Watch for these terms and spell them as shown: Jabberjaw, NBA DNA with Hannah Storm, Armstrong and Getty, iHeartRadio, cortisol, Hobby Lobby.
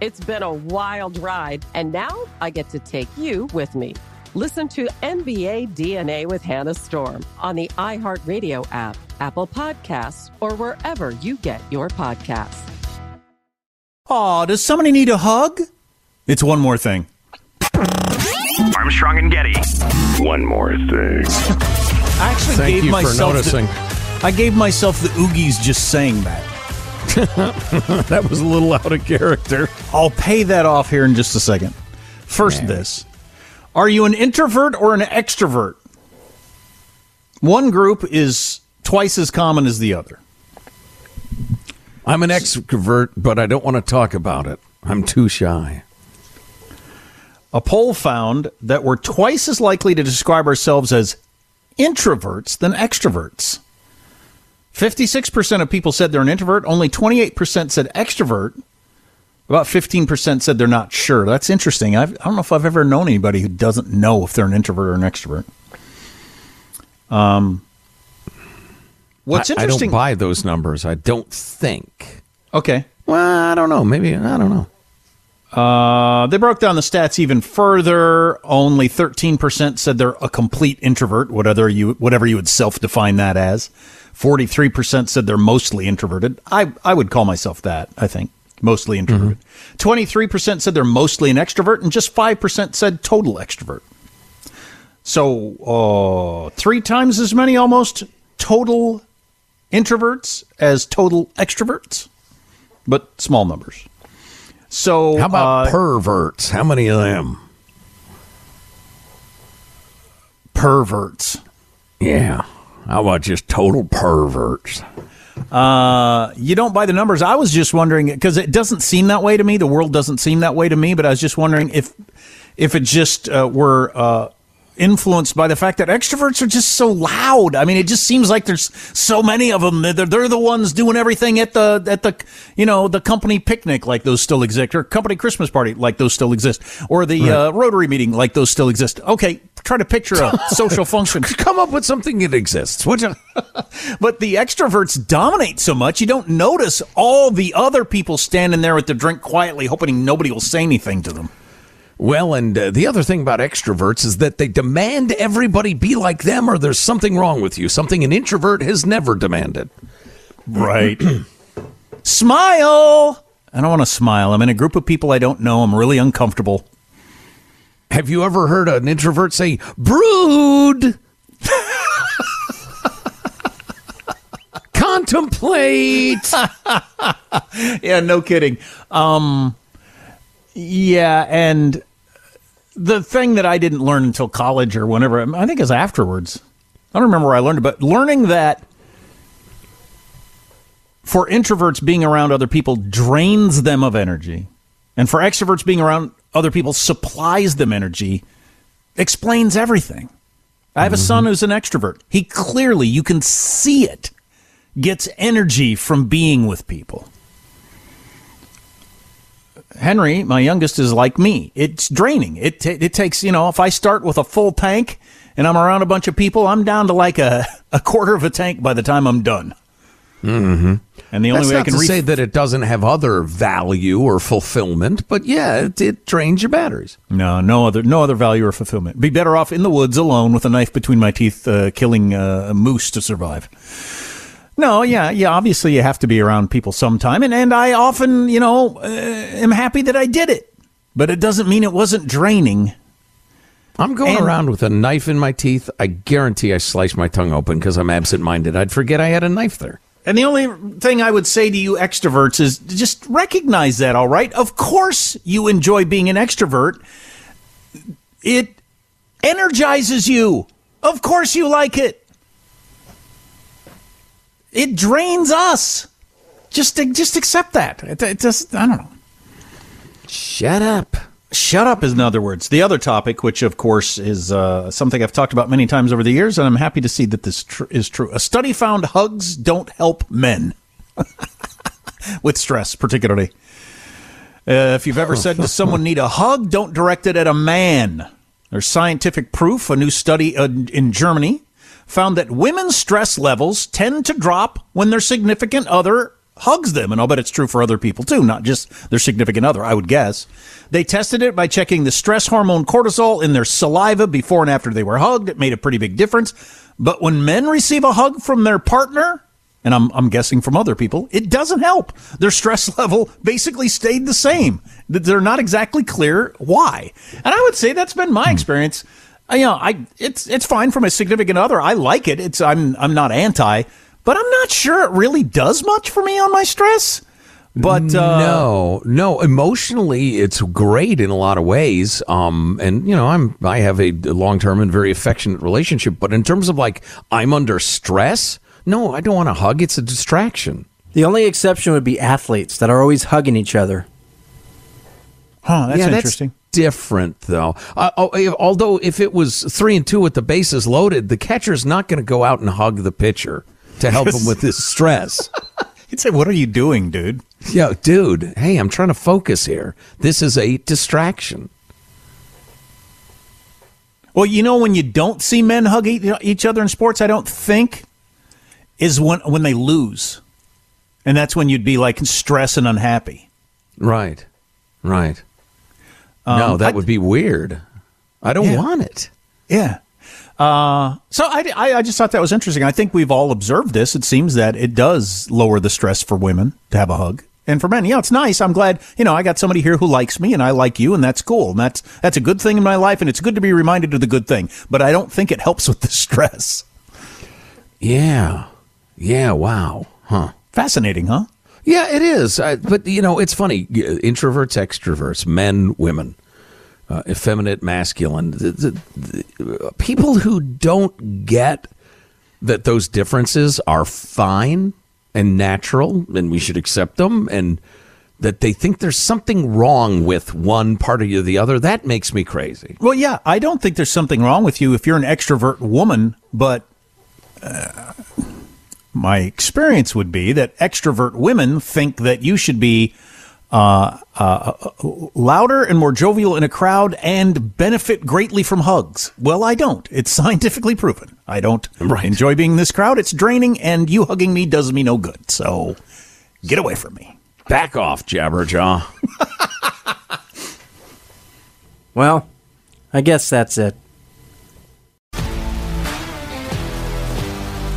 It's been a wild ride, and now I get to take you with me. Listen to NBA DNA with Hannah Storm on the iHeartRadio app, Apple Podcasts, or wherever you get your podcasts. Aw, does somebody need a hug? It's one more thing. Armstrong and Getty. One more thing. I actually gave myself the oogies just saying that. That was a little out of character. I'll pay that off here in just a second. First, this. Are you an introvert or an extrovert? One group is twice as common as the other. I'm an extrovert, but I don't want to talk about it. I'm too shy. A poll found that we're twice as likely to describe ourselves as introverts than extroverts. 56% of people said they're an introvert. Only 28% said extrovert. About 15% said they're not sure. That's interesting. I don't know if I've ever known anybody who doesn't know if they're an introvert or an extrovert. What's interesting? I don't buy those numbers, I don't think. Okay. Well, I don't know. Maybe, I don't know. They broke down the stats even further. Only 13% said they're a complete introvert, whatever you would self-define that as. 43% said they're mostly introverted. I would call myself that, I think. Mostly introverted. Mm-hmm. 23% said they're mostly an extrovert, and just 5% said total extrovert. So 3 times as many almost total introverts as total extroverts, but small numbers. So how about perverts? How many of them? Perverts. Yeah. How about just total perverts? You don't buy the numbers. I was just wondering, because it doesn't seem that way to me. The world doesn't seem that way to me, but I was just wondering if it just were influenced by the fact that extroverts are just so loud. I mean, it just seems like there's so many of them. They're the ones doing everything at the the company picnic, like those still exist, or company Christmas party, like those still exist, or the Rotary meeting, like those still exist. Okay, try to picture a social function. Come up with something that exists. But the extroverts dominate so much, you don't notice all the other people standing there with their drink quietly, hoping nobody will say anything to them. Well, and the other thing about extroverts is that they demand everybody be like them, or there's something wrong with you, something an introvert has never demanded. Right. Smile! I don't want to smile. I'm in a group of people I don't know. I'm really uncomfortable. Have you ever heard an introvert say, brood? Contemplate! Yeah, no kidding. Yeah, and the thing that I didn't learn until college or whenever, I think it was afterwards. I don't remember where I learned it, but learning that for introverts, being around other people drains them of energy, and for extroverts, being around other people supplies them energy, explains everything. I have a son who's an extrovert. He clearly, you can see it, gets energy from being with people. Henry, my youngest, is like me. It's draining. It takes, you know, if I start with a full tank and I'm around a bunch of people, I'm down to like a quarter of a tank by the time I'm done. Mm-hmm. And the only way I can say that it doesn't have other value or fulfillment, but yeah, it drains your batteries. No other value or fulfillment. Be better off in the woods alone with a knife between my teeth, killing a moose to survive. No, yeah. Obviously, you have to be around people sometime, and I often, you know, am happy that I did it, but it doesn't mean it wasn't draining. I'm going around with a knife in my teeth. I guarantee I slice my tongue open because I'm absent-minded. I'd forget I had a knife there. And the only thing I would say to you extroverts is just recognize that, all right? Of course you enjoy being an extrovert. It energizes you. Of course you like it. It drains us. Just accept that. It just, I don't know. Shut up. Shut up is, in other words, the other topic, which, of course, is something I've talked about many times over the years, and I'm happy to see that this is true. A study found hugs don't help men with stress, particularly. If you've ever said to someone, need a hug, don't direct it at a man. There's scientific proof. A new study in Germany found that women's stress levels tend to drop when their significant other hugs them, and I'll bet it's true for other people too, not just their significant other, I would guess. They tested it by checking the stress hormone cortisol in their saliva before and after they were hugged. It made a pretty big difference. But when men receive a hug from their partner, and I'm guessing from other people, it doesn't help. Their stress level basically stayed the same. They're not exactly clear why. And I would say that's been my experience. It's fine for my significant other. I like it. I'm not anti, but I'm not sure it really does much for me on my stress. But no, emotionally, it's great in a lot of ways. And, you know, I have a long-term and very affectionate relationship. But in terms of, like, I'm under stress, no, I don't want to hug. It's a distraction. The only exception would be athletes that are always hugging each other. Huh, that's interesting. Different, though. Although if it was 3-2 with the bases loaded, the catcher's not going to go out and hug the pitcher to help him with his stress. He'd say, what are you doing, dude? Yo, dude, hey, I'm trying to focus here. This is a distraction. Well, you know, when you don't see men hug each other in sports, I don't think, is when they lose. And that's when you'd be, like, stressed and unhappy. Right. No, that would be weird. I don't want it. Yeah. So I just thought that was interesting. I think we've all observed this. It seems that it does lower the stress for women to have a hug. And for men, yeah, it's nice. I'm glad, you know, I got somebody here who likes me and I like you, and that's cool. And that's a good thing in my life, and it's good to be reminded of the good thing. But I don't think it helps with the stress. Yeah, wow. Huh. Fascinating, huh? Yeah, it is. But, you know, it's funny. Introverts, extroverts, men, women. Effeminate, masculine, the people who don't get that those differences are fine and natural and we should accept them, and that they think there's something wrong with one party or the other, that makes me crazy. Well, yeah, I don't think there's something wrong with you if you're an extrovert woman, but my experience would be that extrovert women think that you should be louder and more jovial in a crowd and benefit greatly from hugs. Well, I don't. It's scientifically proven. I don't enjoy being in this crowd. It's draining, and you hugging me does me no good. So get away from me. Back off, Jabberjaw. Well, I guess that's it.